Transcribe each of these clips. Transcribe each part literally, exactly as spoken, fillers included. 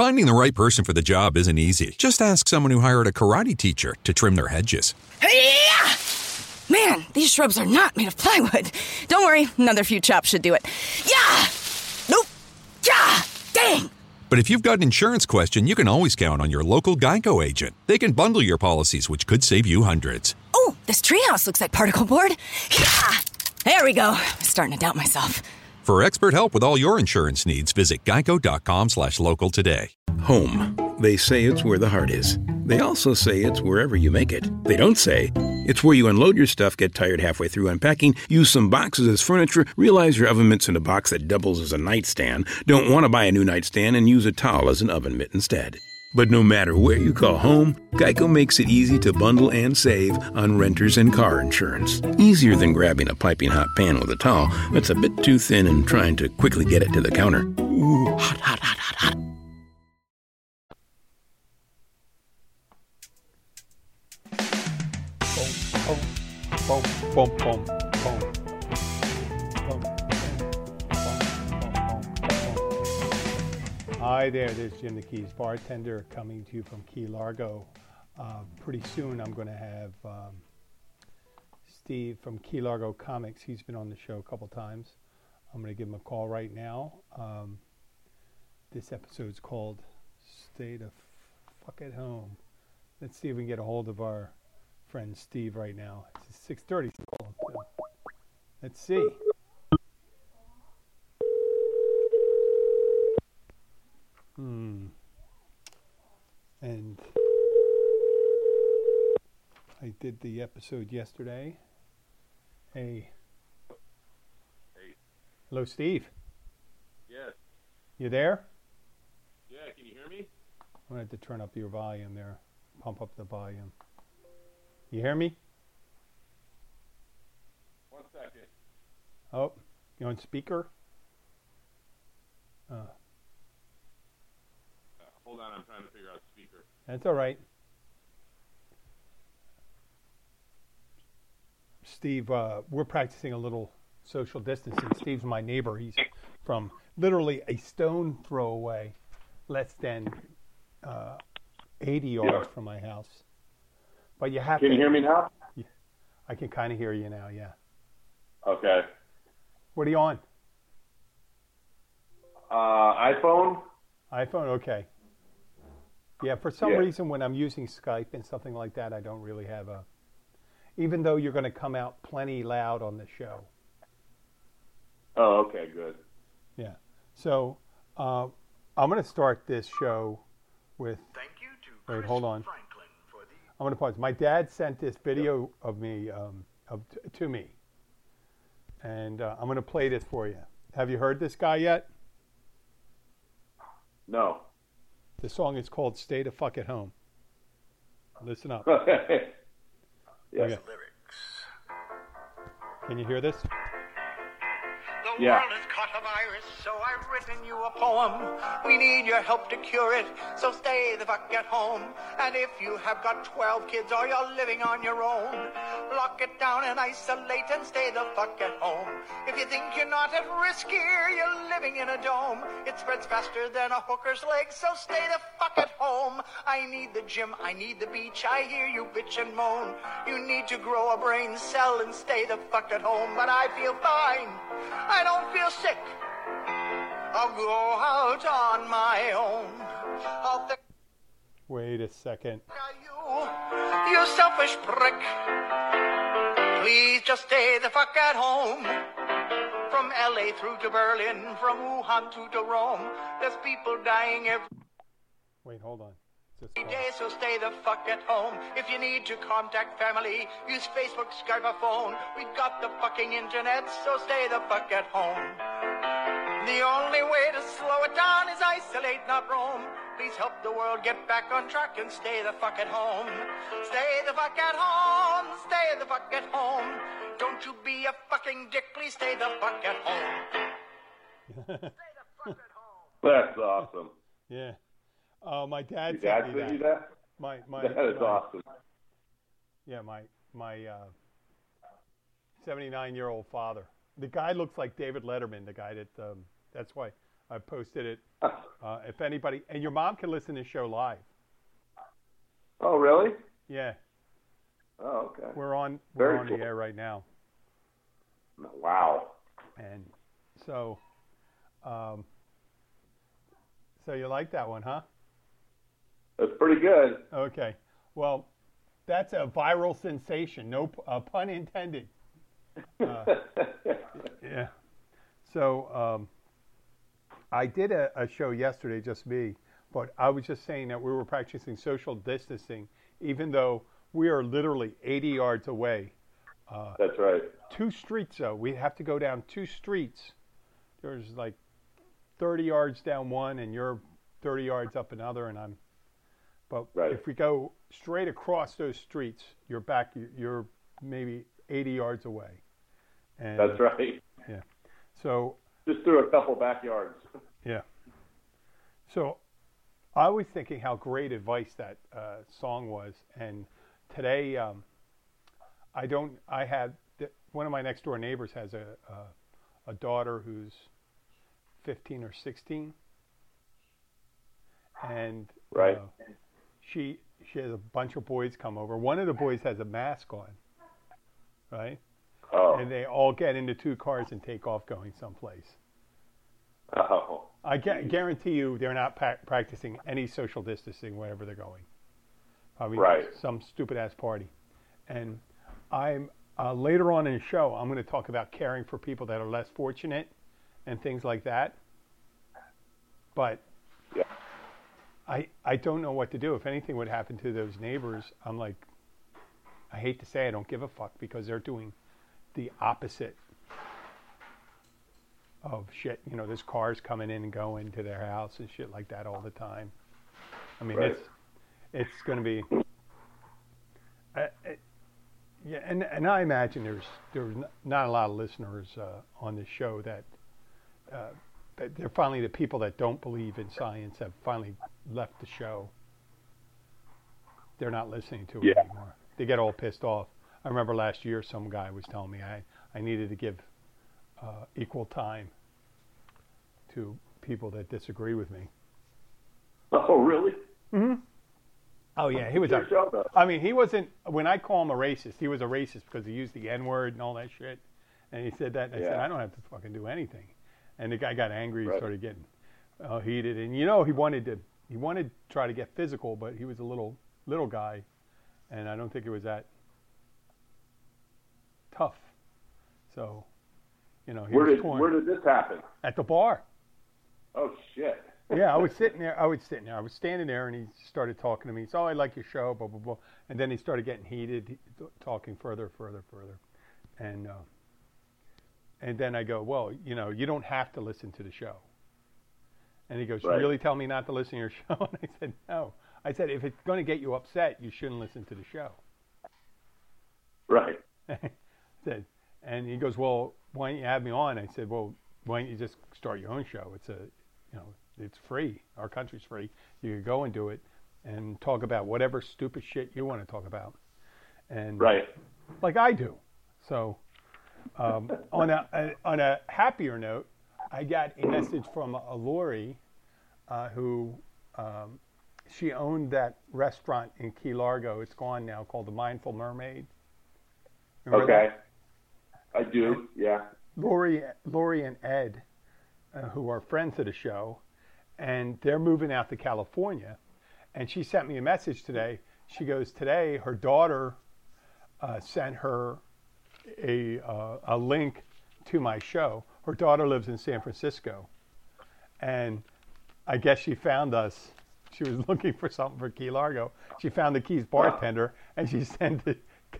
Finding the right person for the job isn't easy. Just ask someone who hired a karate teacher to trim their hedges. Hey-ya! Man, these shrubs are not made of plywood. Don't worry, another few chops should do it. Yeah! Nope! Yeah! Dang! But if you've got an insurance question, you can always count on your local Geico agent. They can bundle your policies, which could save you hundreds. Oh, this treehouse looks like particle board. Yeah! There we go. I'm starting to doubt myself. For expert help with all your insurance needs, visit geico dot com slash local today. Home. They say it's where the heart is. They also say it's wherever you make it. They don't say it's where you unload your stuff, get tired halfway through unpacking, use some boxes as furniture, realize your oven mitt's in a box that doubles as a nightstand, don't want to buy a new nightstand, and use a towel as an oven mitt instead. But no matter where you call home, Geico makes it easy to bundle and save on renters and car insurance. Easier than grabbing a piping hot pan with a towel that's a bit too thin and trying to quickly get it to the counter. Ooh, hot, hot, hot, hot, hot. Boom, boom, boom, boom. Hi there, this is Jim the Keys, bartender, coming to you from Key Largo. Uh, pretty soon I'm going to have um, Steve from Key Largo Comics. He's been on the show a couple times. I'm going to give him a call right now. Um, this episode's called Stay the Fuck at Home. Let's see if we can get a hold of our friend Steve right now. It's six thirty. Let's see. Hmm. And I did the episode yesterday. Hey. Hey. Hello, Steve. Yes. You there? Yeah, can you hear me? I'm going to have to turn up your volume there. Pump up the volume. You hear me? One second. Oh, you on speaker? Uh. Hold on, I'm trying to figure out the speaker. That's all right. Steve, uh, we're practicing a little social distancing. Steve's my neighbor. He's from literally a stone throw away, less than uh, eighty yards from my house. But you have can to. Can you hear me now? I can kind of hear you now, yeah. Okay. What are you on? Uh, iPhone. iPhone, okay. Yeah, for some yeah. reason when I'm using Skype and something like that, I don't really have a... Even though you're going to come out plenty loud on the show. Oh, okay, good. Yeah. So, uh, I'm going to start this show with... Thank you to wait, Chris hold on. Franklin for the... I'm going to pause. My dad sent this video of me, um, of, to me. And uh, I'm going to play this for you. Have you heard this guy yet? No. The song is called Stay the Fuck at Home. Listen up. Yes. Okay. Lyrics. Can you hear this? The yeah. world has caught a virus, so I've written you a poem. We need your help to cure it, so stay the fuck at home. And if you have got twelve kids or you're living on your own, lock it down and isolate and stay the fuck at home. If you think you're not at risk here, you're living in a dome. It spreads faster than a hooker's leg, so stay the fuck at home. I need the gym, I need the beach, I hear you bitch and moan. You need to grow a brain cell and stay the fuck at home. But I feel fine. I I don't feel sick. I'll go out on my own. I'll th- Wait a second. You, you selfish prick. Please just stay the fuck at home. From L A through to Berlin, from Wuhan through to Rome, there's people dying every... Wait, hold on. Every day, so stay the fuck at home. If you need to contact family, use Facebook, Skype, or phone. We've got the fucking internet, so stay the fuck at home. The only way to slow it down is isolate, not roam. Please help the world get back on track and stay the fuck at home. Stay the fuck at home. Stay the fuck at home. Don't you be a fucking dick. Please stay the fuck at home. Stay the fuck at home. That's awesome. Yeah. Oh, uh, my dad Your sent dad me that. You that. My, my, that is my, awesome. Yeah, my my uh, seventy-nine-year-old father. The guy looks like David Letterman. The guy that um, that's why I posted it Uh, if anybody, and your mom can listen to the show live. Oh, really? Yeah. Oh, okay. We're on, we're on cool. the air right now. Wow. And so, um, so you like that one, huh? That's pretty good. Okay. Well, that's a viral sensation. No uh, pun intended. Uh, yeah. So, um, I did a, a show yesterday, just me, but I was just saying that we were practicing social distancing, even though we are literally eighty yards away. Uh, That's right. Two streets, though. We have to go down two streets. There's like thirty yards down one, and you're thirty yards up another, and I'm. But right. If we go straight across those streets, you're back. You're maybe eighty yards away. And, that's right. Yeah. So. Just through a couple backyards. Yeah. So I was thinking how great advice that uh, song was. And today um, I don't, I had, th- one of my next door neighbors has a, a a daughter who's fifteen or sixteen. And right. uh, she she has a bunch of boys come over. One of the boys has a mask on, right? Oh. And they all get into two cars and take off going someplace. Oh. I gu- guarantee you they're not pa- practicing any social distancing wherever they're going. Probably right. Some stupid-ass party. And I'm uh, later on in the show, I'm going to talk about caring for people that are less fortunate and things like that. But yeah. I I don't know what to do. If anything would happen to those neighbors, I'm like, I hate to say I don't give a fuck because they're doing the opposite of shit. You know, there's cars coming in and going to their house and shit like that all the time. I mean, right. it's it's going to be, uh, it, yeah. And and I imagine there's there's not a lot of listeners uh, on this show that uh, they're finally the people that don't believe in science have finally left the show. They're not listening to it yeah. anymore. They get all pissed off. I remember last year some guy was telling me I, I needed to give uh, equal time to people that disagree with me. Oh, really? Mm-hmm. Oh, yeah. He was. A, I mean, he wasn't, when I call him a racist, he was a racist because he used the N-word and all that shit. And he said that. And yeah. I said, I don't have to fucking do anything. And the guy got angry and right. started getting uh, heated. And, you know, he wanted to he wanted to try to get physical, but he was a little little guy. And I don't think it was that tough. So, you know, he where was did torn. Where did this happen? At the bar. Oh shit. yeah, I was sitting there. I was sitting there. I was standing there, and he started talking to me. He said, "Oh, I like your show." Blah blah blah. And then he started getting heated, talking further, further, further, and uh, and then I go, "Well, you know, you don't have to listen to the show." And he goes, right. "You really tell me not to listen to your show?" And I said, "No." I said, "If it's going to get you upset, you shouldn't listen to the show." Right. Said, and he goes, "Well, why don't you have me on?" I said, "Well, why don't you just start your own show? It's a, you know, it's free. Our country's free. You can go and do it and talk about whatever stupid shit you want to talk about." And right, like I do. So, um, on a, a on a happier note, I got a message from a Lori, uh, who um, she owned that restaurant in Key Largo. It's gone now, called the Mindful Mermaid. Remember okay. That? I do, yeah. Lori, Lori and Ed, uh, who are friends of the show, and they're moving out to California. And she sent me a message today. She goes, today her daughter uh, sent her a uh, a link to my show. Her daughter lives in San Francisco. And I guess she found us. She was looking for something for Key Largo. She found the Keys bartender, and she sent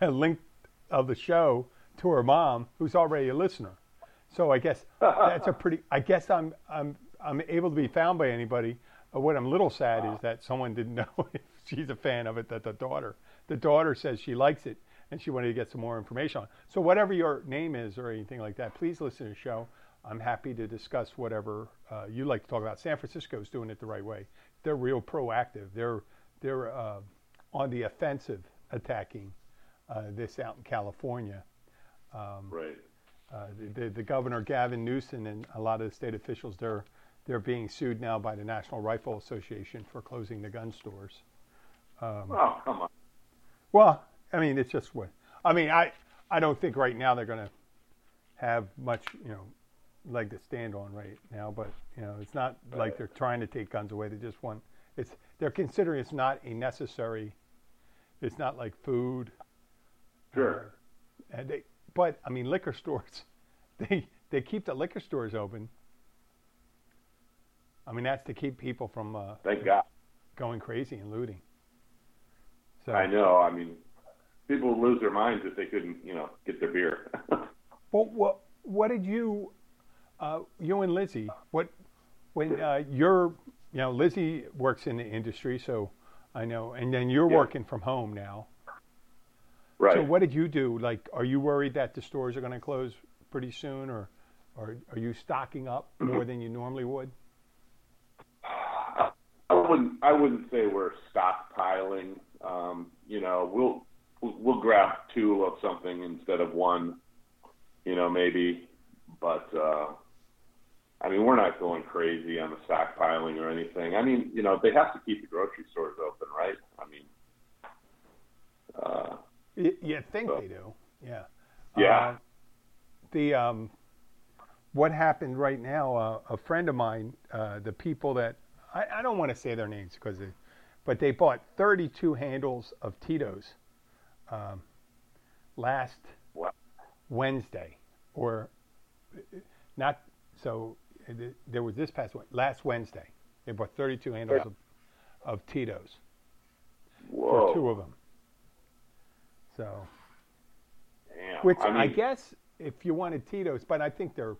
a link of the show to her mom, who's already a listener. So I guess that's a pretty, I guess I'm I'm I'm able to be found by anybody. What I'm a little sad is that someone didn't know if she's a fan of it, that the daughter. The daughter says she likes it and she wanted to get some more information on it. So whatever your name is or anything like that, please listen to the show. I'm happy to discuss whatever uh, you like to talk about. San Francisco's doing it the right way. They're real proactive. They're, they're uh, on the offensive attacking Uh, this out in California. Um, right. Uh, the, the, the governor, Gavin Newsom, and a lot of the state officials, they're, They're being sued now by the National Rifle Association for closing the gun stores. Um, oh, come on. Well, I mean, it's just what, I mean, I, I don't think right now they're going to have much, you know, leg to stand on right now, but, you know, it's not right. Like they're trying to take guns away. They just want, it's, they're considering it's not a necessary, it's not like food. Sure. Uh, and they, but, I mean, liquor stores, they, they keep the liquor stores open. I mean, that's to keep people from uh, Thank God. going crazy and looting. So, I know. I mean, people would lose their minds if they couldn't, you know, get their beer. Well, what, what did you, uh, you and Lizzie, what, when uh, you're, you know, Lizzie works in the industry, so I know, and then you're yeah. working from home now. Right. So what did you do? Like, are you worried that the stores are going to close pretty soon, or, or are you stocking up more than you normally would? I wouldn't. I wouldn't say we're stockpiling. Um, you know, we'll, we'll we'll grab two of something instead of one. You know, maybe. But uh, I mean, we're not going crazy on the stockpiling or anything. I mean, you know, they have to keep the grocery stores open, right? I mean, uh, you, you think so. They do? Yeah. Yeah. Uh, the um, what happened right now? Uh, a friend of mine, uh, the people that. I, I don't want to say their names because, they, but they bought thirty-two handles of Tito's um, last wow. Wednesday, or not. So there was this past last Wednesday. They bought thirty-two handles yeah. of, of Tito's Whoa. for two of them. So, Damn. which I, mean, I guess if you wanted Tito's, but I think they're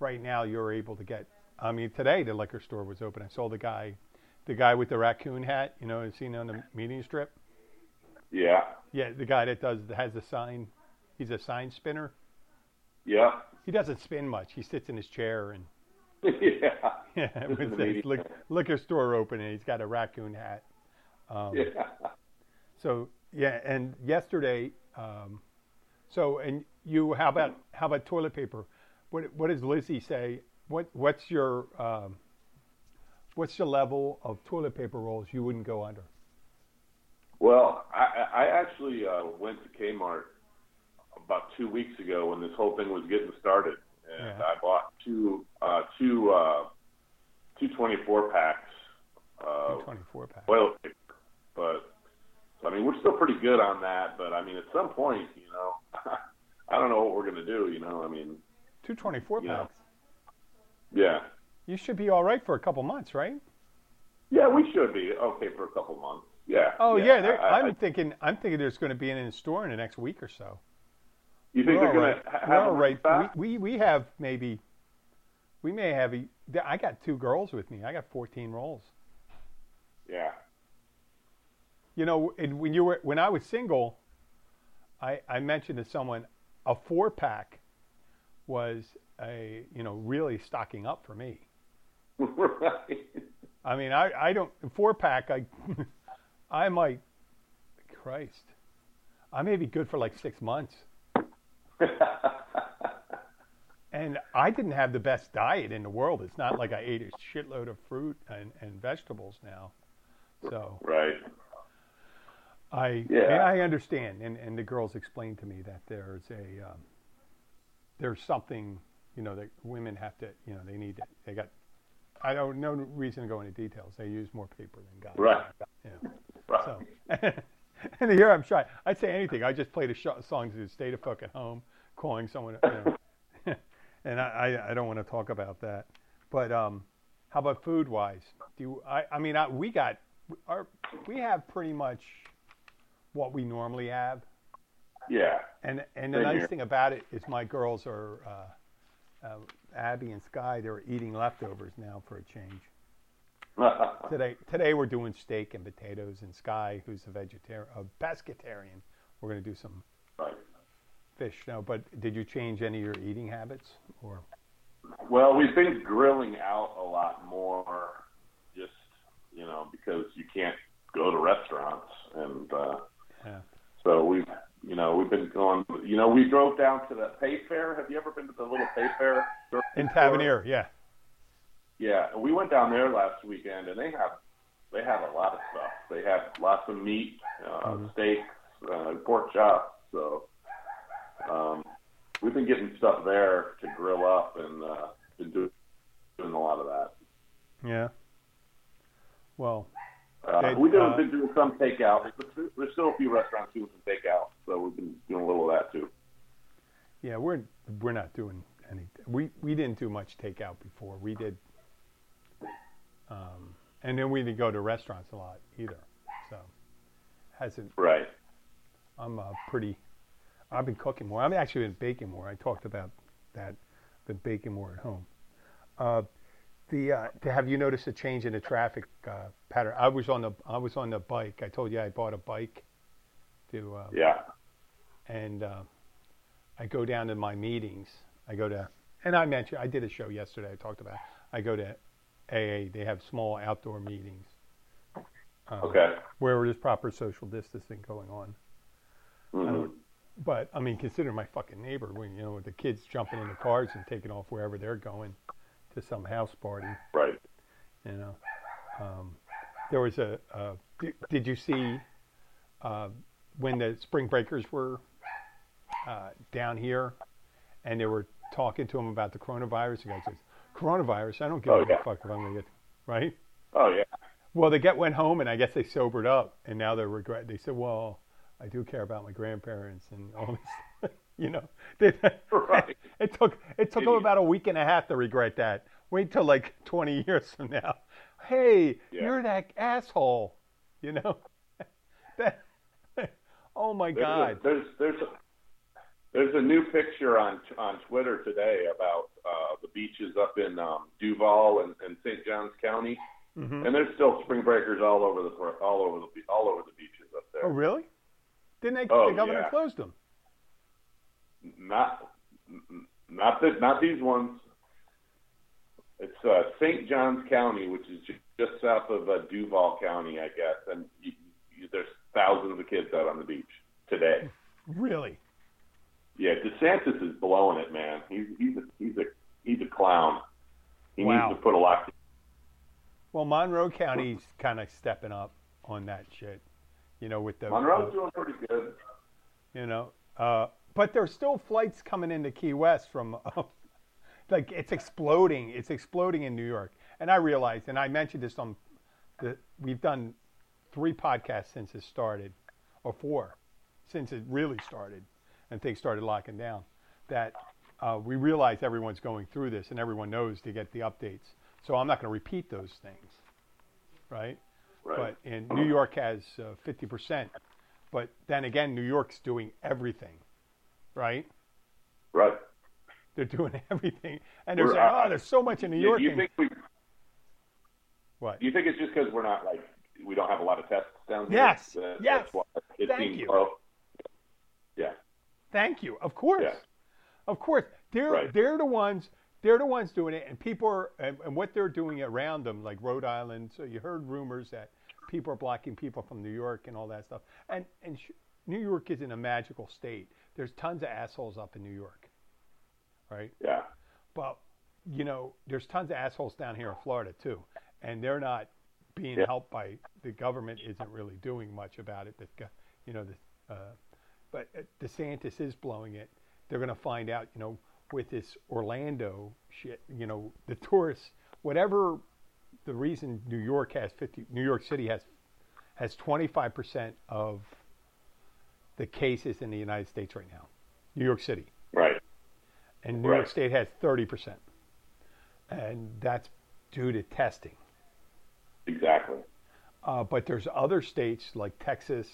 right now you're able to get. I mean, today the liquor store was open. I saw the guy, the guy with the raccoon hat. You know, seen on the meeting strip. Yeah. Yeah, the guy that does has the sign. He's a sign spinner. Yeah. He doesn't spin much. He sits in his chair and. yeah. Yeah, with the li- liquor store open, and he's got a raccoon hat. Um, yeah. So yeah, and yesterday, um, so and you, how about how about toilet paper? What what does Lizzie say? What what's your um, what's the level of toilet paper rolls you wouldn't go under? Well, I, I actually uh, went to Kmart about two weeks ago when this whole thing was getting started, and yeah. I bought two uh, two uh, two twenty-four packs of twenty-four pack. toilet paper. But I mean, we're still pretty good on that. But I mean, at some point, you know, I don't know what we're gonna do. You know, I mean, two twenty-four packs. Know, Yeah. You should be all right for a couple months, right? Yeah, we should be okay for a couple months. Yeah. Oh yeah, yeah I, I'm I, thinking. I'm thinking there's going to be an in store in the next week or so. You think we're they're going right. to have we're all right? Back? We, we we have maybe. We may have a. I got two girls with me. I got fourteen rolls. Yeah. You know, and when you were when I was single, I I mentioned to someone a four pack was. A, you know, really stocking up for me. Right. I mean, I, I don't four pack. I, I might, Christ, I may be good for like six months. And I didn't have the best diet in the world. It's not like I ate a shitload of fruit and, and vegetables now. So right. I yeah. and I understand, and and the girls explained to me that there's a um, there's something. You know, that women have to, you know, they need to, they got, I don't know, no reason to go into details. They use more paper than guys. Right. Yeah. Right. So, and here I'm trying, I'd say anything. I just played a sh- song to Stay the Fuck at Home, calling someone, you know, and I, I, I don't want to talk about that. But um, how about food-wise? Do you, I, I mean, I, we got, our, we have pretty much what we normally have. Yeah. And and the Same nice here. thing about it is my girls are, uh, Uh, Abby and Sky, they're eating leftovers now for a change. today, today we're doing steak and potatoes, and Sky, who's a vegetarian, a pescatarian, we're going to do some right. fish. No, but did you change any of your eating habits? Or? Well, we've been grilling out a lot more, just you know, because you can't go to restaurants, and uh, yeah. so we've. You know, we've been going, you know, we drove down to the Pay Fair. Have you ever been to the little Pay Fair? In Tavernier, yeah. Yeah, we went down there last weekend, and they have they have a lot of stuff. They have lots of meat, uh, mm-hmm. steaks, uh, pork chops. So um, we've been getting stuff there to grill up, and uh, been doing, doing a lot of that. Yeah. Well, uh, we've uh, been doing some takeout. There's still a few restaurants doing some takeout, so we've been doing a little of that too. Yeah, we're we're not doing any. We we didn't do much takeout before. We did. Um, and then we didn't go to restaurants a lot either, so hasn't. Right. I'm uh, pretty. I've been cooking more. I've actually been baking more. I talked about that. I've been baking more at home. Uh, the uh, to have you noticed a change in the traffic uh, pattern? I was on the I was on the bike. I told you I bought a bike. To uh, yeah. And uh, I go down to my meetings. I go to and I mentioned I did a show yesterday. I talked about I go to. A A, they have small outdoor meetings um, okay. where there's proper social distancing going on. Mm-hmm. I don't, but, I mean, consider my fucking neighbor, when, you know, with the kids jumping in the cars and taking off wherever they're going to some house party. Right. You know, um, there was a, uh, did, did you see uh, when the spring breakers were uh, down here and they were talking to them about the coronavirus? The guy says, coronavirus, I don't give oh, a yeah. fuck if I'm gonna get right. Oh yeah. Well, the guy went home and I guess they sobered up and now they regret. They said, "Well, I do care about my grandparents and all this." You know, they, right. it took it took them about a week and a half to regret that. Wait till like twenty years from now. Hey, yeah. you're that asshole. You know. that, oh my there's God. A, there's there's. A... There's a new picture on on Twitter today about uh, the beaches up in um, Duval and, and Saint John's County, mm-hmm. and there's still spring breakers all over the all over the all over the beaches up there. Oh, really? Didn't they? Oh, the governor yeah. closed them. Not not this, not these ones. It's uh, Saint John's County, which is just, just south of uh, Duval County, I guess, and you, you, there's thousands of kids out on the beach today. Really? Yeah, DeSantis is blowing it, man. He's he's a, he's a he's a clown. He wow. needs to put a lot. To- well, Monroe County's kind of stepping up on that shit, you know. With the Monroe's uh, doing pretty good, you know. Uh, but there's still flights coming into Key West from, uh, like it's exploding. It's exploding in New York, and I realized, and I mentioned this on, the, we've done three podcasts since it started, or four, since it really started. And things started locking down, that uh, we realize everyone's going through this and everyone knows to get the updates. So I'm not going to repeat those things, right? right. But and New York has uh, fifty percent. But then again, New York's doing everything, right? Right. They're doing everything. And they're we're, saying, oh, there's so much in New yeah, York. Do you, think we, what? do you think it's just because we're not like, we don't have a lot of tests down there? Yes, uh, yes. That's why it Thank seems you. Low. Yeah. Thank you. Of course, yeah. of course. They're right. they're the ones. They're the ones doing it, and people are and, and what they're doing around them, like Rhode Island. So you heard rumors that people are blocking people from New York and all that stuff. And and sh- New York isn't a magical state. There's tons of assholes up in New York, right? Yeah. But you know, there's tons of assholes down here in Florida too, and they're not being yeah. helped by the government. Isn't really doing much about it. That you know the. Uh, But DeSantis is blowing it. They're going to find out, you know, with this Orlando shit, you know, the tourists, whatever the reason New York has fifty, New York City has has twenty-five percent of the cases in the United States right now. New York City. Right. And New right. York State has thirty percent. And that's due to testing. Exactly. Uh, but there's other states like Texas,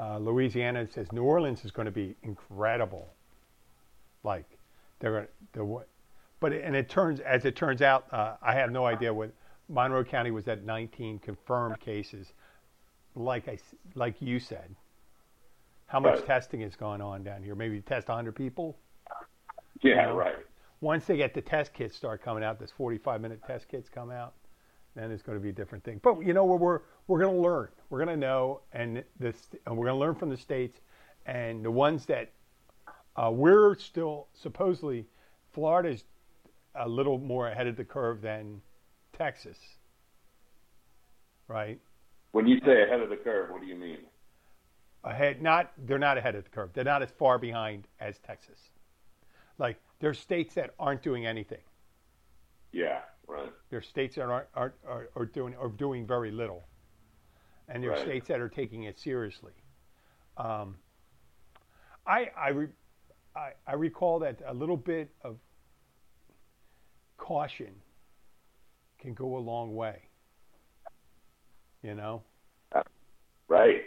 Uh, Louisiana says New Orleans is going to be incredible. Like, they're they're what, but it, and it turns as it turns out, uh, I have no idea what Monroe County was at nineteen confirmed cases. Like I like you said, how much right. testing has gone on down here? Maybe test one hundred people. Yeah, you know, right. Once they get the test kits start coming out, this forty-five minute test kits come out. Then it's going to be a different thing. But you know what? We're we're going to learn. We're going to know, and this, and we're going to learn from the states, and the ones that uh, we're still supposedly, Florida's a little more ahead of the curve than Texas, right? When you say ahead of the curve, what do you mean? Ahead, not they're not ahead of the curve. They're not as far behind as Texas. Like, there's states that aren't doing anything. Yeah, right. There's states that aren't aren't are, are doing are doing very little, and there are right. states that are taking it seriously. Um, I I, re, I I recall that a little bit of caution can go a long way. You know, right.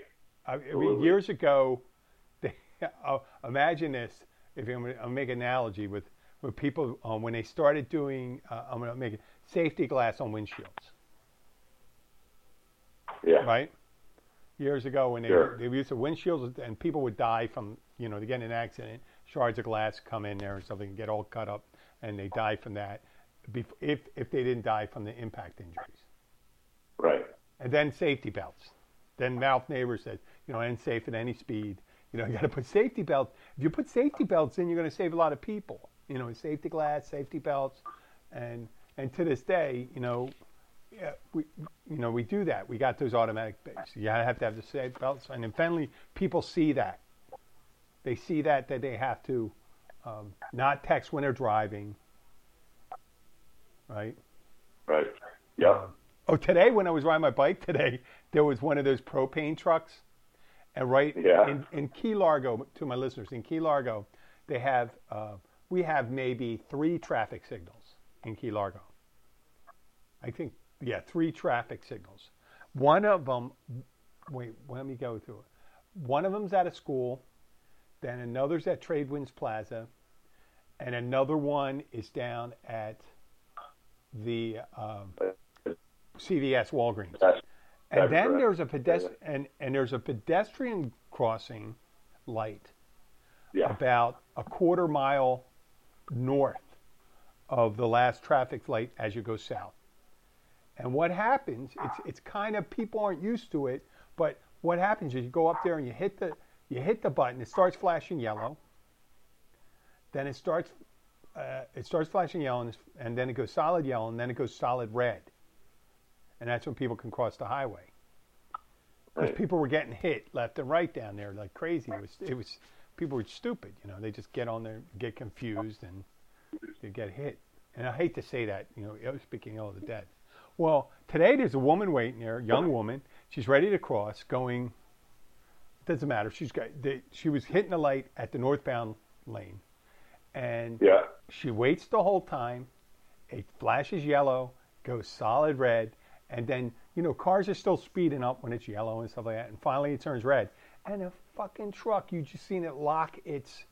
I mean, years ago, they, uh, imagine this, if I'm going to make an analogy with, with people, um, when they started doing, uh, I'm going to make it, safety glass on windshields. Yeah. Right? Years ago when they, sure. they used the windshields and people would die from, you know, they get in an accident, shards of glass come in there and something and get all cut up and they die from that if, if they didn't die from the impact injuries. Right. And then safety belts. Then Ralph Neighbors said, you know, and safe at any speed. You know, you got to put safety belts. If you put safety belts in, you're going to save a lot of people. You know, safety glass, safety belts, and and to this day, you know, yeah, we you know we do that. We got those automatic belts. You have to have the safety belts, and then finally, people see that. They see that that they have to um, not text when they're driving. Right. Right. Yeah. Um, oh, today when I was riding my bike today. There was one of those propane trucks, and right yeah. in, in Key Largo, to my listeners, in Key Largo, they have uh, we have maybe three traffic signals in Key Largo. I think yeah, three traffic signals. One of them, wait, let me go through it. One of them's at a school, then another's at Tradewinds Plaza, and another one is down at the um, C V S Walgreens. And then correct. there's a pedestrian and, and there's a pedestrian crossing light yeah. about a quarter mile north of the last traffic light as you go south. And what happens, it's it's kind of people aren't used to it, but what happens is you go up there and you hit the you hit the button, it starts flashing yellow. Then it starts uh, it starts flashing yellow and, and then it goes solid yellow and then it goes solid red. And that's when people can cross the highway. Because right. people were getting hit left and right down there like crazy. It was, it was, people were stupid, you know. They just get on there, get confused, and they get hit. And I hate to say that, you know, speaking ill of the dead. Well, today there's a woman waiting there, young woman. She's ready to cross, going. It doesn't matter. She's got. They, she was hitting the light at the northbound lane, and yeah. she waits the whole time. It flashes yellow, goes solid red. And then, you know, cars are still speeding up when it's yellow and stuff like that. And finally it turns red. And a fucking truck, you just seen it lock its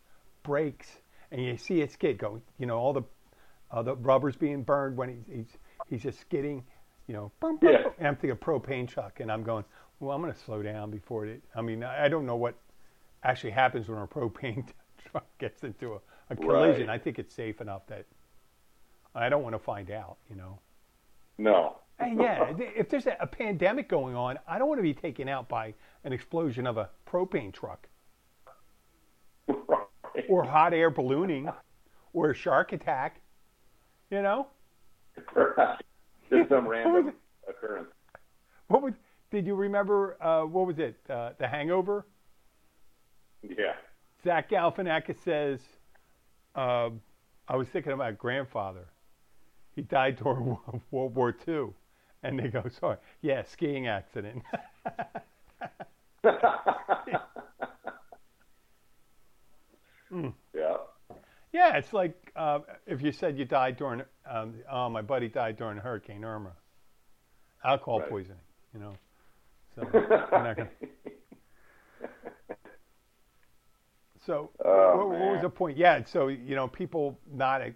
brakes. And you see it skid going, you know, all the uh, the rubber's being burned when he's, he's, he's just skidding, you know. Boom, boom, yeah. boom. And I'm thinking a propane truck. And I'm going, well, I'm going to slow down before it. I mean, I don't know what actually happens when a propane truck gets into a, a collision. Right. I think it's safe enough that I don't want to find out, you know. No. And yeah, if there's a, a pandemic going on, I don't want to be taken out by an explosion of a propane truck or hot air ballooning or a shark attack, you know? Just some random occurrence. What would, did you remember, uh, what was it, uh, The Hangover? Yeah. Zach Galifianakis says, uh, I was thinking of my grandfather. He died during World War Two. And they go, sorry, yeah, skiing accident. mm. Yeah. Yeah, it's like uh, if you said you died during, um, oh, my buddy died during Hurricane Irma. Alcohol right. poisoning, you know. So, I'm not gonna... so oh, what, what was the point? Yeah, so, you know, people not... A,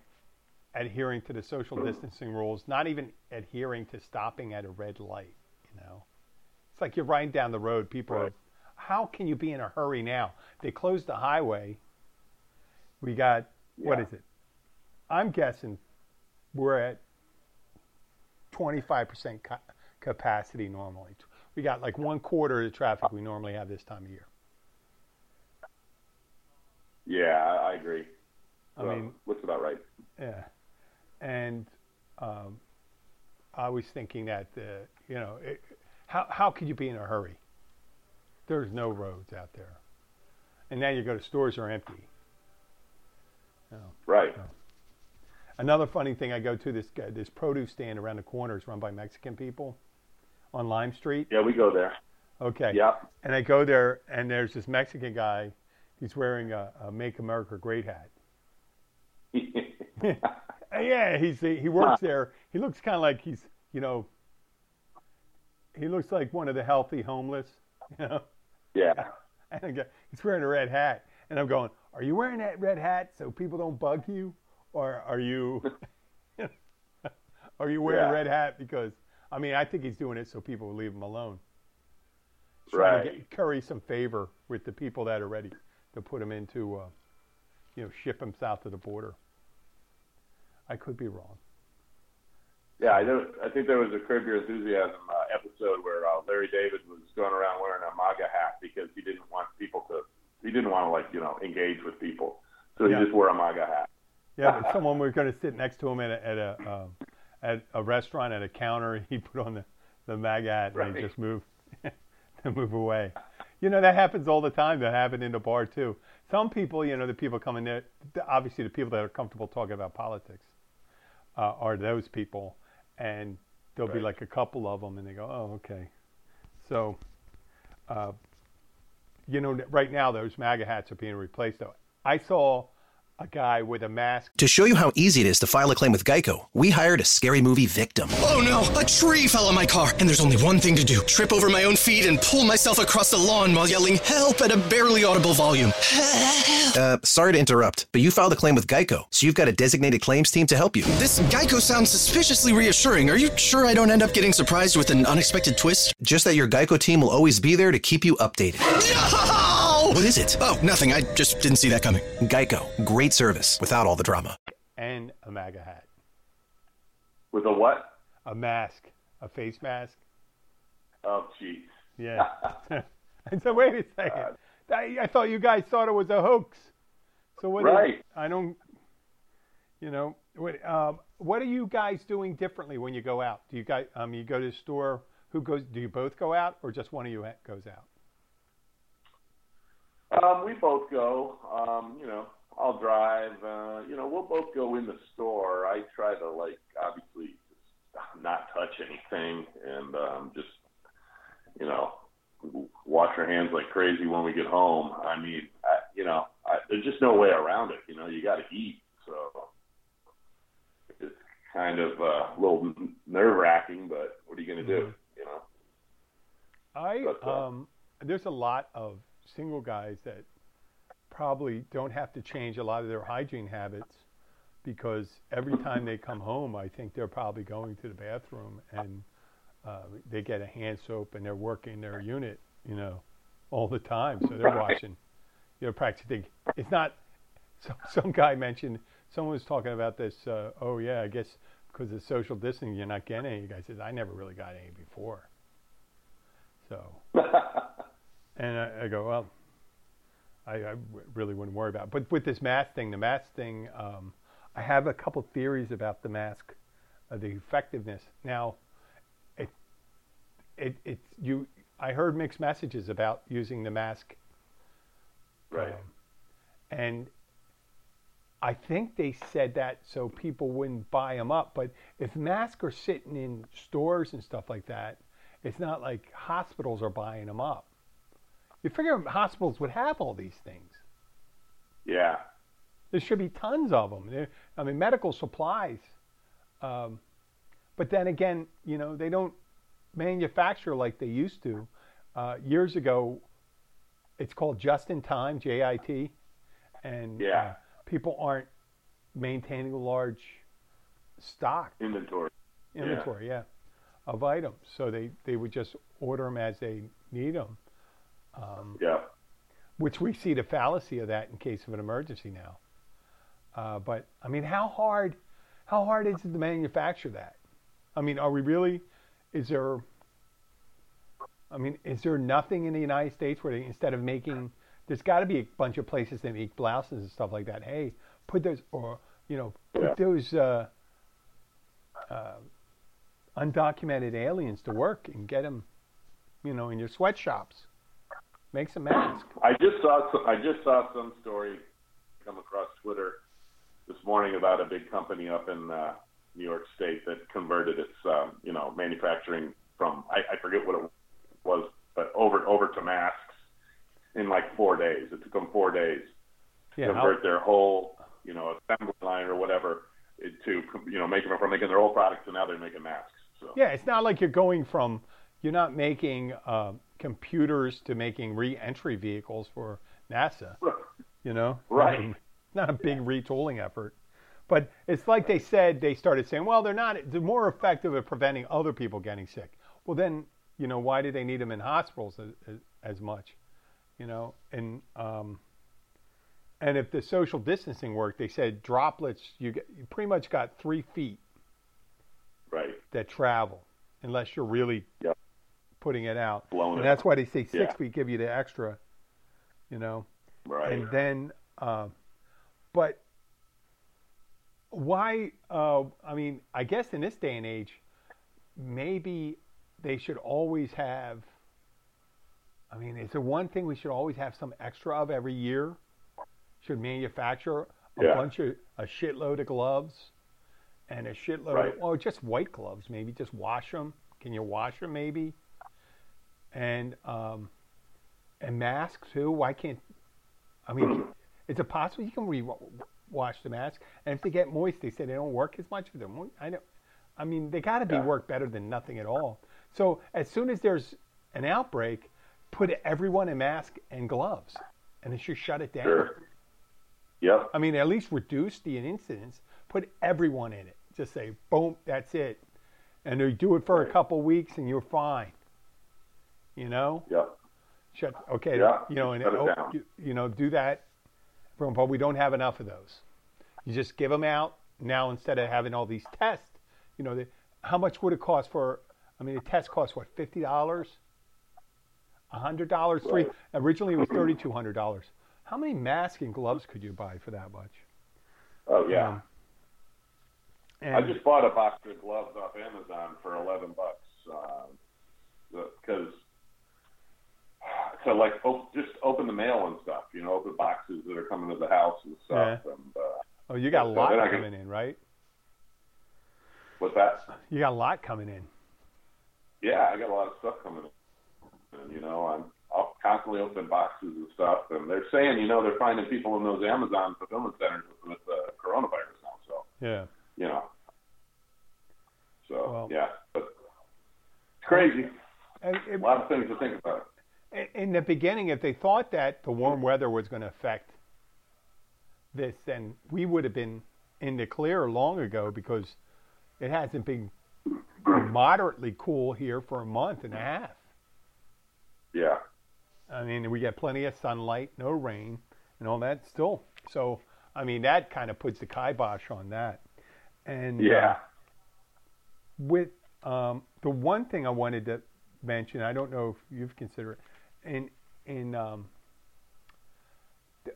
adhering to the social distancing rules, not even adhering to stopping at a red light, you know. It's like you're riding down the road, people right. are, how can you be in a hurry now? They closed the highway. We got, yeah. what is it? I'm guessing we're at twenty-five percent ca- capacity normally. We got like one quarter of the traffic we normally have this time of year. Yeah, I, I agree. I well, mean, looks about right. Yeah. And um, I was thinking that, uh, you know, it, how how could you be in a hurry? There's no roads out there. And now you go to stores are empty. No, right. No. Another funny thing I go to, this uh, this produce stand around the corner is run by Mexican people on Lime Street. Yeah, we go there. Okay. Yeah. And I go there, and there's this Mexican guy. He's wearing a, a Make America Great hat. Yeah, he's he works there. He looks kind of like he's, you know, he looks like one of the healthy homeless, you know. Yeah. And I go, he's wearing a red hat. And I'm going, are you wearing that red hat so people don't bug you? Or are you are you wearing yeah. a red hat? Because, I mean, I think he's doing it so people will leave him alone. Trying right. to get, curry some favor with the people that are ready to put him into, uh, you know, ship him south of the border. I could be wrong. Yeah, I, know, I think there was a Curb Your Enthusiasm uh, episode where uh, Larry David was going around wearing a MAGA hat because he didn't want people to, he didn't want to, like, you know, engage with people. So he yeah. just wore a MAGA hat. Yeah, but someone was going to sit next to him at a at a, um, at a restaurant at a counter. He put on the, the MAGA hat right. and he just moved to move away. You know, that happens all the time. That happened in the bar, too. Some people, you know, the people coming there, obviously the people that are comfortable talking about politics. Uh, are those people, and there'll right. be like a couple of them, and they go, oh, okay. So, uh, you know, right now those MAGA hats are being replaced, though. I saw a guy with a mask. To show you how easy it is to file a claim with Geico, we hired a scary movie victim. Oh, no, a tree fell on my car, and there's only one thing to do, trip over my own feet and pull myself across the lawn while yelling help at a barely audible volume. Uh, sorry to interrupt, but you filed a claim with Geico, so you've got a designated claims team to help you. This Geico sounds suspiciously reassuring. Are you sure I don't end up getting surprised with an unexpected twist? Just that your Geico team will always be there to keep you updated. No! What is it? Oh, nothing. I just didn't see that coming. Geico. Great service without all the drama. And a MAGA hat. With a what? A mask. A face mask. Oh, jeez. Yeah. And so, wait a second. Uh, I, I thought you guys thought it was a hoax. So what? Right. Is, I don't. You know what? Um, what are you guys doing differently when you go out? Do you guys? Um, you go to the store. Who goes? Do you both go out, or just one of you goes out? Um, we both go. Um, you know, I'll drive. Uh, you know, we'll both go in the store. I try to like obviously just not touch anything and um, just you know. Wash our hands like crazy when we get home. I mean, I, you know, I, there's just no way around it. You know, you got to eat. So it's kind of uh, a little nerve-wracking, but what are you going to do? You know, I but, uh, um, there's a lot of single guys that probably don't have to change a lot of their hygiene habits because every time they come home, I think they're probably going to the bathroom and. Uh, they get a hand soap and they're working their unit, you know, all the time. So they're right. washing, you know, practicing. It's not, some, some guy mentioned, someone was talking about this, uh, oh, yeah, I guess because of social distancing, you're not getting any. The guy says, I never really got any before. So, and I, I go, well, I, I really wouldn't worry about it. But with this mask thing, the mask thing, um, I have a couple theories about the mask, uh, the effectiveness. Now, It, it you I heard mixed messages about using the mask, right? Um, and I think they said that so people wouldn't buy them up. But if masks are sitting in stores and stuff like that, it's not like hospitals are buying them up. You figure hospitals would have all these things. Yeah, there should be tons of them. I mean, medical supplies. Um, but then again, you know, they don't. Manufacture like they used to uh, years ago. It's called just in time, J I T, and yeah. uh, people aren't maintaining a large stock inventory inventory yeah, yeah of items, so they they would just order them as they need them, um, yeah which we see the fallacy of that in case of an emergency now, uh, but I mean how hard how hard is it to manufacture that? I mean are we really Is there, I mean, is there nothing in the United States where they, instead of making, there's got to be a bunch of places that make blouses and stuff like that. Hey, put those, or, you know, put yeah. those uh, uh, undocumented aliens to work and get them, you know, in your sweatshops. Make some masks. I just saw some, I just saw some story come across Twitter this morning about a big company up in uh, New York State that converted its, um, you know, manufacturing from, I, I forget what it was, but over over to masks in like four days. It took them four days to yeah, convert I'll... their whole, you know, assembly line or whatever it, to, you know, making from making their old products to now they're making masks. So. Yeah, it's not like you're going from, you're not making uh, computers to making re-entry vehicles for NASA, you know? Right. Um, not a big yeah. retooling effort. But it's like they said, they started saying, well, they're not, they're more effective at preventing other people getting sick. Well, then, you know, why do they need them in hospitals as, as, as much? You know, and um, and if the social distancing worked, they said droplets, you, get, you pretty much got three feet right. that travel, unless you're really yep. putting it out. Blowing and it. That's why they say six yeah. feet give you the extra, you know. Right. And then, um, but why, uh, I mean, I guess in this day and age, maybe they should always have, I mean, is there one thing we should always have some extra of every year? Should manufacture a yeah. bunch of, a shitload of gloves and a shitload right. of, oh, just white gloves, maybe. Just wash them. Can you wash them, maybe? And, um, and masks, too. Why can't, I mean, is it possible you can re-wash the mask? And if they get moist, they say they don't work as much with them. I, don't, I mean, they got to be yeah. work better than nothing at all. So as soon as there's an outbreak, put everyone in masks and gloves, and it should shut it down. Sure. Yeah. I mean, at least reduce the incidence. Put everyone in it. Just say, boom, that's it. And they do it for right. a couple weeks, and you're fine. You know? Yeah. Shut. Okay. Yeah. You know, and it, it you, you know, do that. But we don't have enough of those. You just give them out now instead of having all these tests. You know, the, how much would it cost for? I mean, a test costs what, fifty dollars? one hundred dollars free. Right. Originally, it was three thousand two hundred dollars. How many masks and gloves could you buy for that much? Oh, yeah. Um, and I just bought a box of gloves off Amazon for eleven bucks. Because um, to, like, op- just open the mail and stuff, you know, open boxes that are coming to the house and stuff. Yeah. And, uh, oh, you got a lot so coming can... in, right? What's that? You got a lot coming in. Yeah, I got a lot of stuff coming in. And, you know, I'm I'll constantly open boxes and stuff. And they're saying, you know, they're finding people in those Amazon fulfillment centers with the uh, coronavirus now. So, yeah, you know, so, well, yeah, but it's crazy. It, it, a lot of things to think about. In the beginning, if they thought that the warm weather was going to affect this, then we would have been in the clear long ago, because it hasn't been moderately cool here for a month and a half. Yeah. I mean, we get plenty of sunlight, no rain, and all that still. So, I mean, that kind of puts the kibosh on that. And yeah. Uh, with um, the one thing I wanted to mention, I don't know if you've considered it, in, in, um,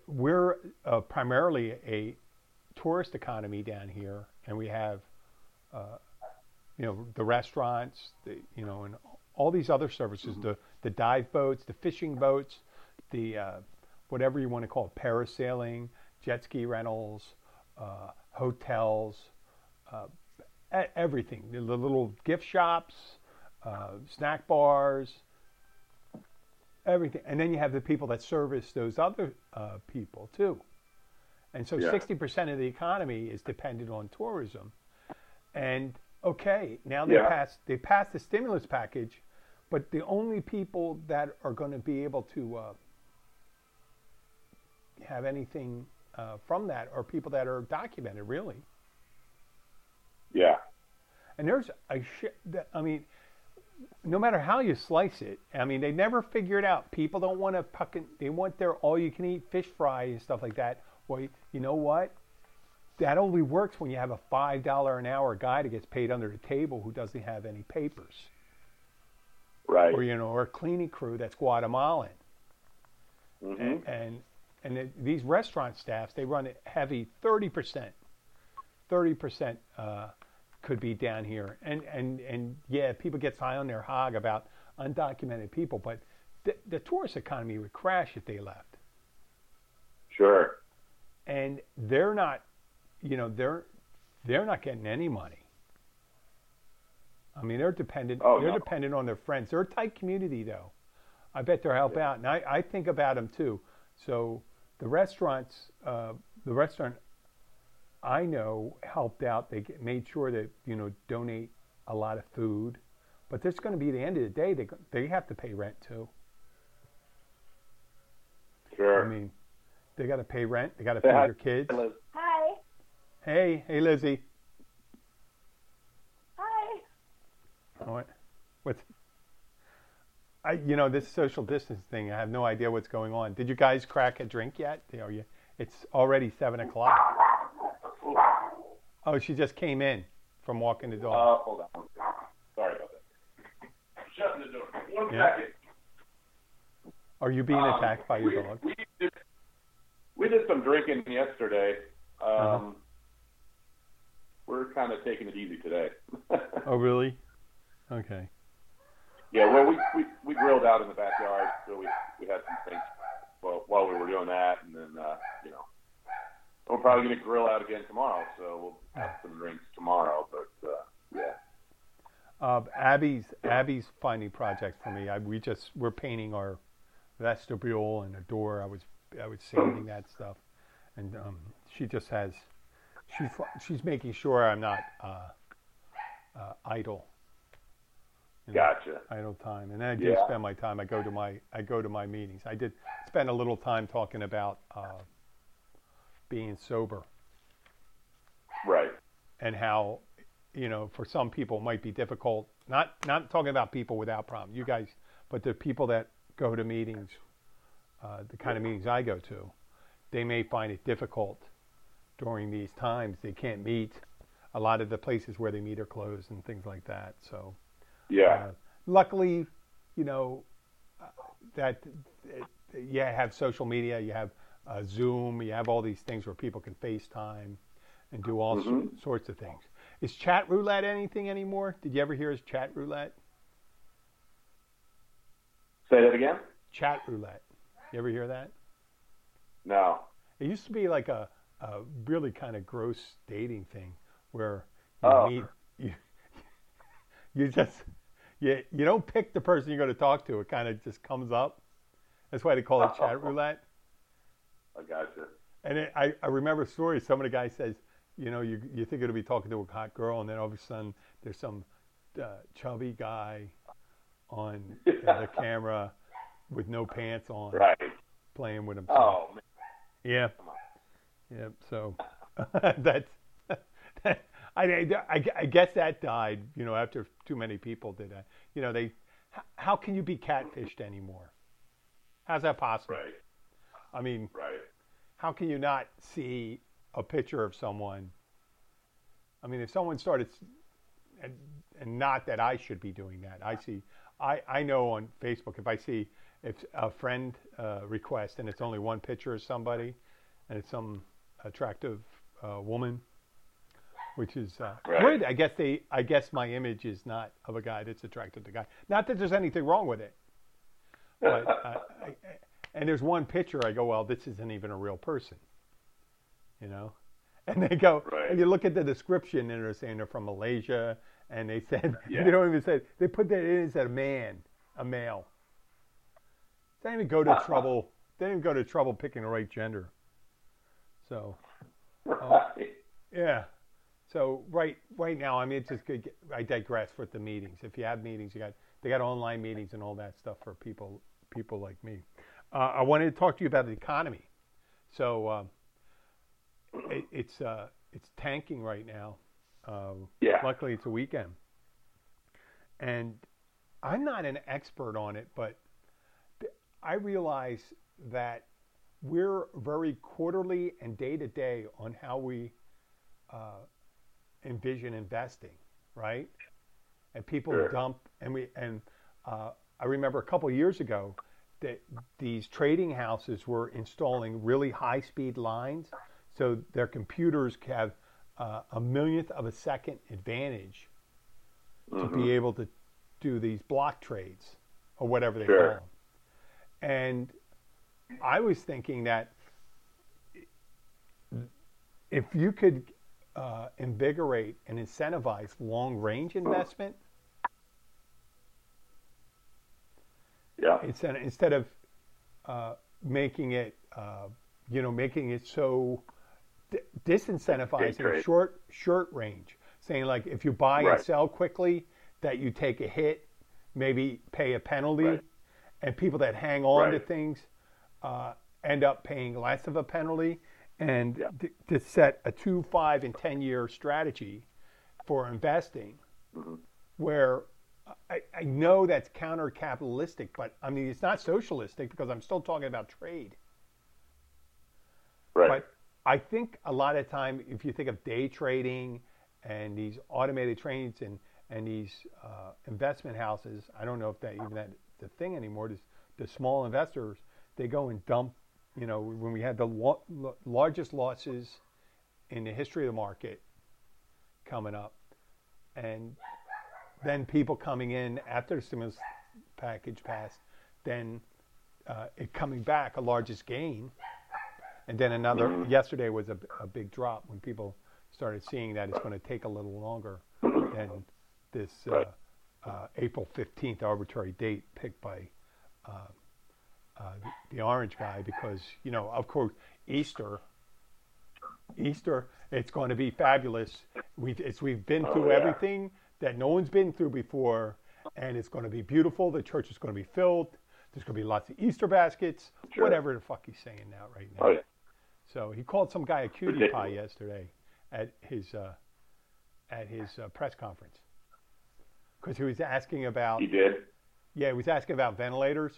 we're uh, primarily a tourist economy down here, and we have, uh, you know, the restaurants, the, you know, and all these other services, the, the dive boats, the fishing boats, the uh, whatever you want to call it, parasailing, jet ski rentals, uh, hotels, uh, everything. The, the little gift shops, uh, snack bars, everything. And then you have the people that service those other uh, people too. And so yeah. sixty percent of the economy is dependent on tourism. And okay, now they yeah. passed they passed the stimulus package, but the only people that are going to be able to uh, have anything uh, from that are people that are documented, really. Yeah. And there's a shit, I mean, no matter how you slice it, I mean, they never figure it out. People don't want to fucking, they want their all-you-can-eat fish fry and stuff like that. Well, you know what? That only works when you have a five dollars an hour guy that gets paid under the table who doesn't have any papers. Right. Or, you know, or a cleaning crew that's Guatemalan. Mm-hmm. And and, and it, these restaurant staffs, they run it heavy, thirty percent. thirty percent uh, could be down here. And, and, and yeah, people get high on their hog about undocumented people, but the, the tourist economy would crash if they left. Sure. And they're not, you know, they're they're not getting any money. I mean, they're dependent. Oh, they're no. dependent on their friends. They're a tight community, though. I bet they'll help yeah. out, and I, I think about them too. So the restaurants, uh, the restaurant I know helped out. They made sure that, you know, donate a lot of food, but there's going to be the end of the day. They they have to pay rent too. Sure. I mean, they got to pay rent. They got to feed their kids. Liz. Hi. Hey, hey, Lizzie. Hi. What? What's? I, you know, this social distance thing, I have no idea what's going on. Did you guys crack a drink yet? Are you, it's already seven o'clock. Oh, she just came in from walking the dog. Uh, hold on. Sorry about that. I'm shutting the door. One yeah. second. Are you being um, attacked by your we, dog? We did, we did some drinking yesterday. Um, uh-huh. We're kind of taking it easy today. Oh, really? Okay. Yeah, well, we, we, we grilled out in the backyard, so we, we had some things well, while we were doing that, and then, uh, you know, we're probably going to grill out again tomorrow, so we'll have some drinks tomorrow, but, uh, yeah. Uh, Abby's Abby's finding projects for me. I, we just, we're painting our vestibule and the door. I was I was sanding that stuff, and um, she just has, she's, she's making sure I'm not uh, uh, idle. You know, gotcha. Idle time, and I do yeah. spend my time. I go to my I go to my meetings. I did spend a little time talking about uh, being sober, right? And how, you know, for some people it might be difficult. Not not talking about people without problems, you guys, but the people that go to meetings, uh, the kind of meetings I go to, they may find it difficult during these times. They can't meet. A lot of the places where they meet are closed and things like that. So. Yeah. Uh, luckily, you know, uh, that uh, you have social media, you have uh, Zoom, you have all these things where people can FaceTime and do all mm-hmm. so- sorts of things. Is chat roulette anything anymore? Did you ever hear of chat roulette? Say that again? Chat roulette. You ever hear that? No. It used to be like a, a really kind of gross dating thing where you oh. meet... You, You just, you, you don't pick the person you're going to talk to. It kind of just comes up. That's why they call it chat roulette. I gotcha. And it, I, I remember a story. Some of the guy says, you know, you you think it'll be talking to a hot girl, and then all of a sudden there's some uh, chubby guy on yeah. the camera with no pants on, right. playing with himself. Oh, man. Yeah. Yeah, so that's... that, I, I, I guess that died, you know, after too many people did that. You know, they, how can you be catfished anymore? How's that possible? Right. I mean, right. how can you not see a picture of someone? I mean, if someone started, and, and not that I should be doing that. I see, I, I know on Facebook, if I see if a friend uh, request and it's only one picture of somebody and it's some attractive uh, woman, which is uh, right. good. I guess they. I guess my image is not of a guy that's attracted to guy. Not that there's anything wrong with it, but uh, I, and there's one picture. I go, well, this isn't even a real person, you know. And they go, right. and you look at the description, and they're saying they're from Malaysia, and they said yeah. they don't even say they put that in as a man, a male. They didn't even go to trouble. They didn't even go to trouble picking the right gender. So, right. Uh, yeah. So right right now, I mean, it's just good. I digress with the meetings. If you have meetings, you got they got online meetings and all that stuff for people people like me. Uh, I wanted to talk to you about the economy. So um, it, it's uh, it's tanking right now. Uh, yeah. Luckily, it's a weekend, and I'm not an expert on it, but I realize that we're very quarterly and day to day on how we. Uh, envision investing, right? And people sure. dump, and we and uh, I remember a couple of years ago that these trading houses were installing really high-speed lines, so their computers have uh, a millionth of a second advantage mm-hmm. to be able to do these block trades or whatever they sure. call them. And I was thinking that if you could uh, invigorate and incentivize long-range investment, yeah, instead instead of uh, making it, uh, you know, making it so d- disincentivizing short short range, saying like if you buy right. and sell quickly, that you take a hit, maybe pay a penalty, right. and people that hang on right. to things uh, end up paying less of a penalty. And yeah. th- to set a two, five, and ten-year strategy for investing, mm-hmm. where I, I know that's counter-capitalistic, but I mean it's not socialistic because I'm still talking about trade. Right. But I think a lot of time, if you think of day trading and these automated trades and and these uh, investment houses, I don't know if that even that's the thing anymore. This, the small investors, they go and dump. You know, when we had the lo- lo- largest losses in the history of the market coming up, and then people coming in after the stimulus package passed, then uh, it coming back, a largest gain, and then another, yesterday was a, a big drop when people started seeing that it's going to take a little longer than this uh, uh, April fifteenth arbitrary date picked by uh, Uh, the, the orange guy, because, you know, of course, Easter, Easter, it's going to be fabulous. We've, it's, we've been oh, through yeah. everything that no one's been through before, and it's going to be beautiful. The church is going to be filled. There's going to be lots of Easter baskets, sure. whatever the fuck he's saying now right now. Oh, yeah. So he called some guy a cutie pie yesterday at his uh, at his uh, press conference because he was asking about... He did? Yeah, he was asking about ventilators.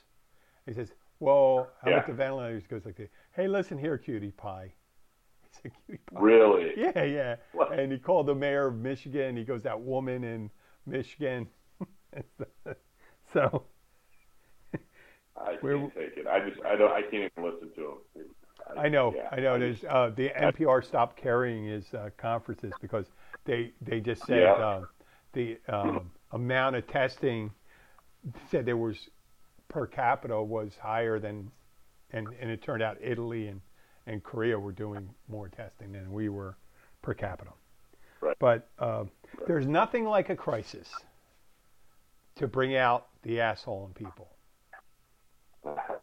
He says... Well, how yeah. about the ventilators? Goes like, "Hey, listen here, cutie pie." It's a cutie pie. Really? Yeah, yeah. What? And he called the mayor of Michigan. He goes, "That woman in Michigan." So I can't take it. I just, I don't, I can't even listen to him. I, I know, yeah, I know. I There's just, uh, the N P R stopped carrying his uh, conferences because they they just said yeah. uh, the um, amount of testing said there was. Per capita was higher than, and, and it turned out Italy and, and Korea were doing more testing than we were per capita. Right. But uh, right. there's nothing like a crisis to bring out the asshole in people.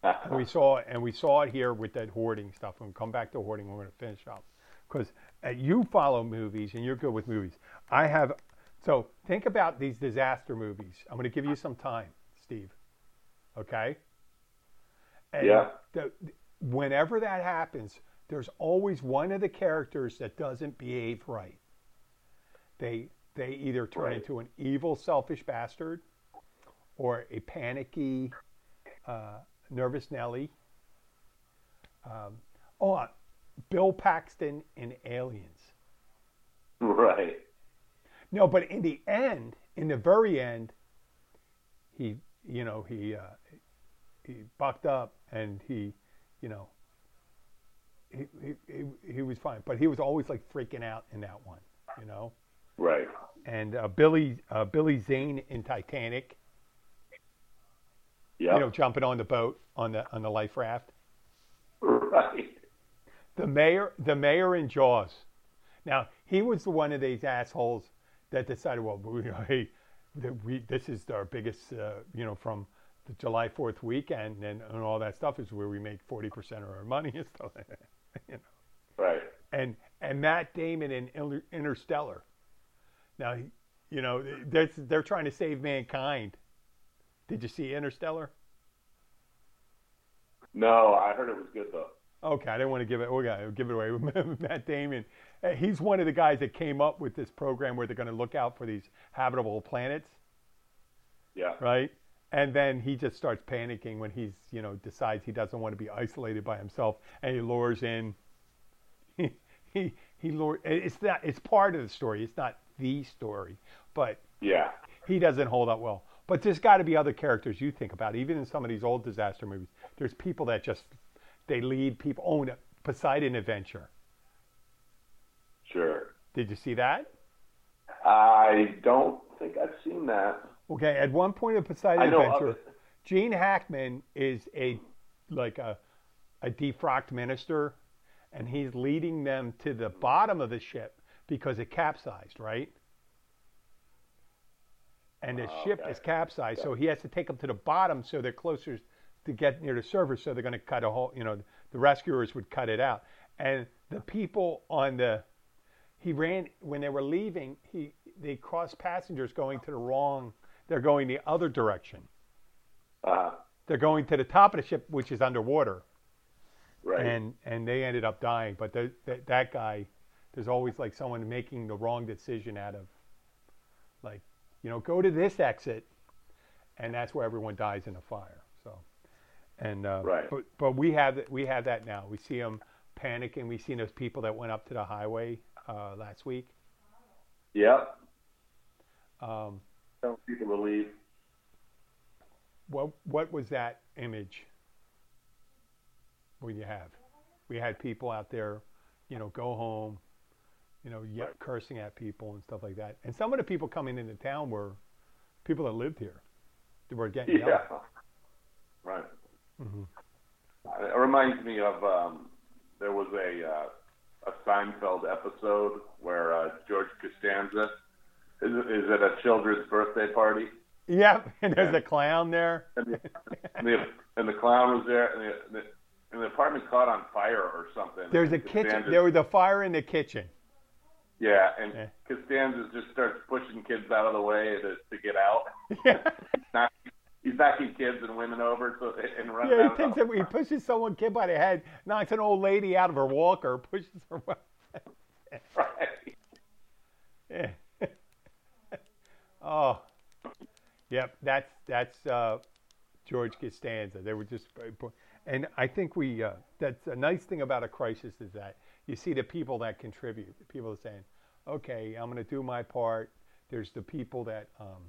and we saw and we saw it here with that hoarding stuff. When we come back to hoarding, we're going to finish up because uh, you follow movies and you're good with movies. I have so think about these disaster movies. I'm going to give you some time, Steve. Okay. And yeah. The, whenever that happens, there's always one of the characters that doesn't behave right. They they either turn right. into an evil, selfish bastard, or a panicky, uh, nervous Nelly. Um, oh, Bill Paxton in Aliens. Right. No, but in the end, in the very end, he. You know, he uh, he bucked up and he, you know, he, he he was fine. But he was always like freaking out in that one, you know? Right. And uh, Billy uh, Billy Zane in Titanic. Yeah. You know, jumping on the boat on the on the life raft. Right. The mayor the mayor in Jaws. Now he was one of these assholes that decided, well, you know, hey. That we this is our biggest, uh, you know, from the July fourth weekend and, and all that stuff is where we make forty percent of our money and stuff like that, you know. Right. And and Matt Damon in Interstellar. Now, you know, they're, they're trying to save mankind. Did you see Interstellar? No, I heard it was good, though. Okay, I didn't want to give it, okay, give it away. Matt Damon, he's one of the guys that came up with this program where they're going to look out for these habitable planets. Yeah. Right? And then he just starts panicking when he's, you know, decides he doesn't want to be isolated by himself. And he lures in. He, he, he lures, it's, not, it's part of the story. It's not the story. But yeah, he doesn't hold up well. But there's got to be other characters you think about. Even in some of these old disaster movies, there's people that just... They lead people on oh, Poseidon Adventure. Sure. Did you see that? I don't think I've seen that. Okay, at one point of Poseidon Adventure, Gene Hackman is a like a a defrocked minister, and he's leading them to the bottom of the ship because it capsized, right? And the oh, ship okay. is capsized, okay. so he has to take them to the bottom so they're closer to get near the surface, so they're going to cut a hole, you know, the rescuers would cut it out. And the people on the, he ran, when they were leaving, he they crossed passengers going to the wrong, they're going the other direction. Uh-huh. They're going to the top of the ship, which is underwater. Right. And and they ended up dying. But the, the, that guy, there's always like someone making the wrong decision out of, like, you know, go to this exit, and that's where everyone dies in a fire. So, and uh, right. but but we have we have that now. We see them panicking. We've seen those people that went up to the highway uh, last week. Yeah. Um, Some people will leave. What what was that image? When you have, we had people out there, you know, go home. You know, yet right. cursing at people and stuff like that. And some of the people coming into town were people that lived here. They were getting yeah. yelled at. Right. Mm-hmm. It reminds me of um, there was a uh, a Seinfeld episode where uh, George Costanza is, is at a children's birthday party. Yep, and there's and, a clown there. And the, and, the, and the clown was there, and the, the, and the apartment caught on fire or something. There's a Costanza, kitchen. There was a fire in the kitchen. Yeah, and yeah. Costanza just starts pushing kids out of the way to, to get out. Yeah. Not, he's knocking kids and women over so, and running yeah, out he, of that, he pushes someone kid by the head, knocks an old lady out of her walker, pushes her. Right. Yeah. Oh, yep. That's that's uh, George Costanza. They were just, and I think we. Uh, that's a nice thing about a crisis is that. You see the people that contribute, the people that are saying, okay, I'm going to do my part. There's the people that um,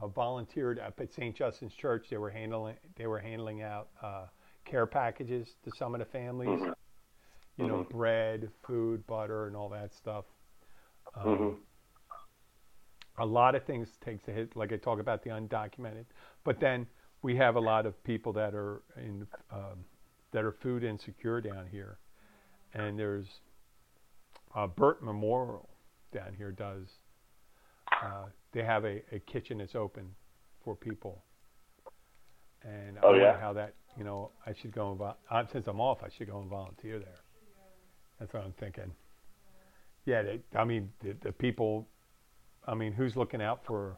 uh, volunteered up at Saint Justin's Church. They were handling they were handling out uh, care packages to some of the families, mm-hmm. you know, mm-hmm. bread, food, butter, and all that stuff. Um, mm-hmm. A lot of things takes a hit, like I talk about the undocumented. But then we have a lot of people that are in um, that are food insecure down here. And there's uh, Burt Memorial down here does. Uh, they have a, a kitchen that's open for people. And I oh, wonder yeah. how that, you know, I should go and, uh, since I'm off, I should go and volunteer there. That's what I'm thinking. Yeah, they, I mean, the, the people, I mean, who's looking out for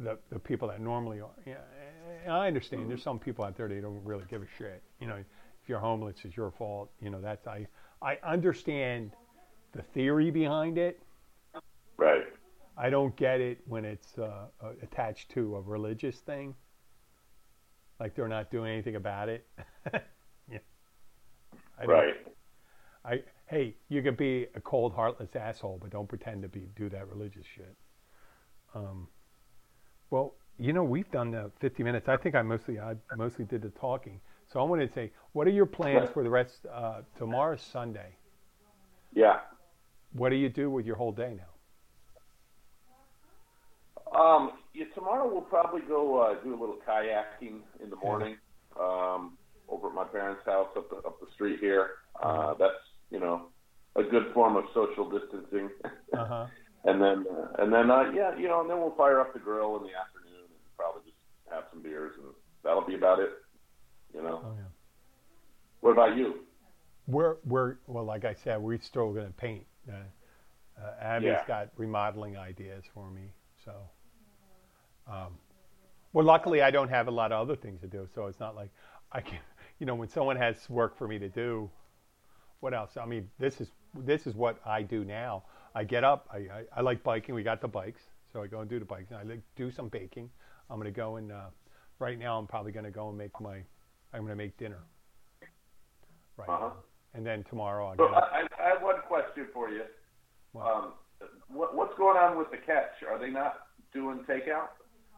the the people that normally are? Yeah, and I understand mm-hmm. there's some people out there that don't really give a shit, you know. If you're homeless, it's your fault. You know, that's, I, I understand the theory behind it. Right. I don't get it when it's uh, attached to a religious thing. Like they're not doing anything about it. yeah. I right. I, hey, you could be a cold, heartless asshole, but don't pretend to be, do that religious shit. Um, well, you know, we've done the fifty minutes. I think I mostly, I mostly did the talking. So I wanted to say, what are your plans for the rest? Uh, tomorrow's Sunday. Yeah. What do you do with your whole day now? Um, yeah, tomorrow we'll probably go uh, do a little kayaking in the morning um, over at my parents' house up the, up the street here. Uh, that's, you know, a good form of social distancing. uh-huh. And then, uh, and then uh, yeah, you know, and then we'll fire up the grill in the afternoon and probably just have some beers, and that'll be about it. You know. Oh, yeah. What about you? We're we're well, like I said, we're still going to paint. Uh, uh, Abby's yeah. got remodeling ideas for me, so. Um, well, luckily I don't have a lot of other things to do, so it's not like I can. You know, when someone has work for me to do, what else? I mean, this is this is what I do now. I get up. I I, I like biking. We got the bikes, so I go and do the bikes. And I like, do some baking. I'm going to go and uh, right now I'm probably going to go and make my. I'm going to make dinner, right? Uh-huh. And then tomorrow I'll get so I, I have one question for you. What? Um, what, what's going on with the catch? Are they not doing takeout?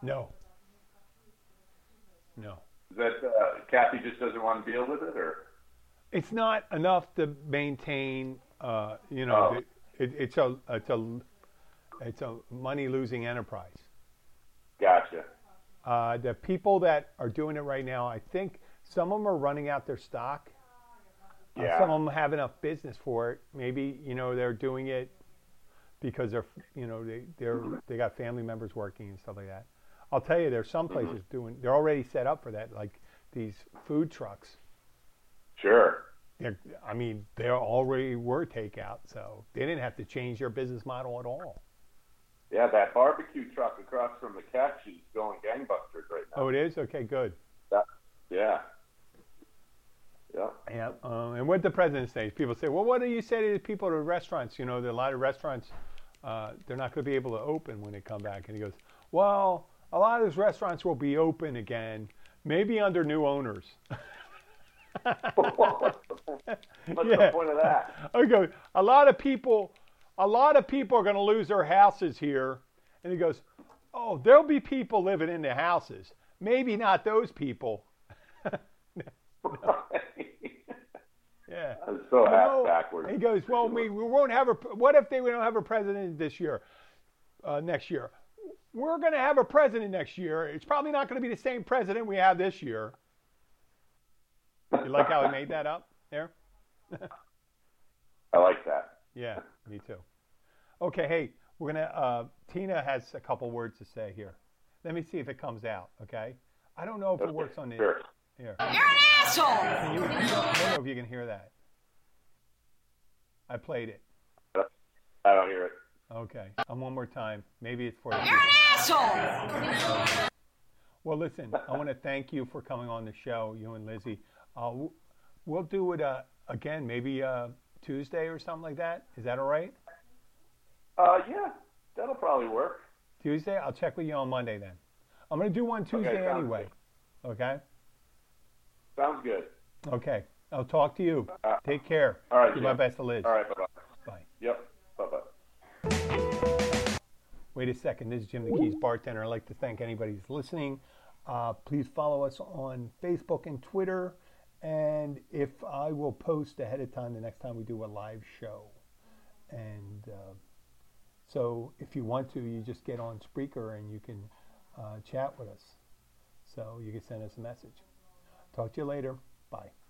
No. No. That uh, Kathy just doesn't want to deal with it, or it's not enough to maintain. Uh, you know, oh. It, it's a it's a it's a money losing enterprise. Gotcha. Uh, the people that are doing it right now, I think some of them are running out their stock. Yeah. Uh, some of them have enough business for it. Maybe, you know, they're doing it because they're, you know, they they're they got family members working and stuff like that. I'll tell you, there's some places doing. They're already set up for that, like these food trucks. Sure. They're, I mean, they already were takeout, so they didn't have to change their business model at all. Yeah, that barbecue truck across from the catch is going gangbusters right now. Oh, it is? Okay, good. That, yeah. Yeah. Yeah. Um, and what the president says, people say, well, what do you say to the people at the restaurants? You know, there are a lot of restaurants, uh, they're not going to be able to open when they come back. And he goes, well, a lot of those restaurants will be open again, maybe under new owners. What's yeah. the point of that? I go, a lot of people, a lot of people are going to lose their houses here. And he goes, oh, there'll be people living in the houses. Maybe not those people. No. Yeah. I'm so you half know, backwards. He goes, well, we, we won't have a, what if they we don't have a president this year, uh, next year? We're going to have a president next year. It's probably not going to be the same president we have this year. You like how I made that up there? I like that. Yeah, me too. Okay, hey, we're going to, uh, Tina has a couple words to say here. Let me see if it comes out, okay? I don't know if okay, it works on the sure. Here. You're an asshole! Can you, I don't know if you can hear that. I played it. I don't hear it. Okay, and one more time. Maybe it's for you. You're an asshole! Well, listen, I want to thank you for coming on the show, you and Lizzie. Uh, we'll do it uh, again, maybe uh, Tuesday or something like that. Is that all right? Uh, yeah, that'll probably work. Tuesday? I'll check with you on Monday then. I'm going to do one Tuesday okay, anyway. Good. Okay? Sounds good. Okay. I'll talk to you. Uh, Take care. All right. Do yeah. my best to Liz. All right. Bye-bye. Bye. Yep. Bye-bye. Wait a second. This is Jim the Keys, bartender. I'd like to thank anybody who's listening. Uh, please follow us on Facebook and Twitter. And if I will post ahead of time the next time we do a live show. And uh, so if you want to, you just get on Spreaker and you can uh, chat with us. So you can send us a message. Talk to you later. Bye.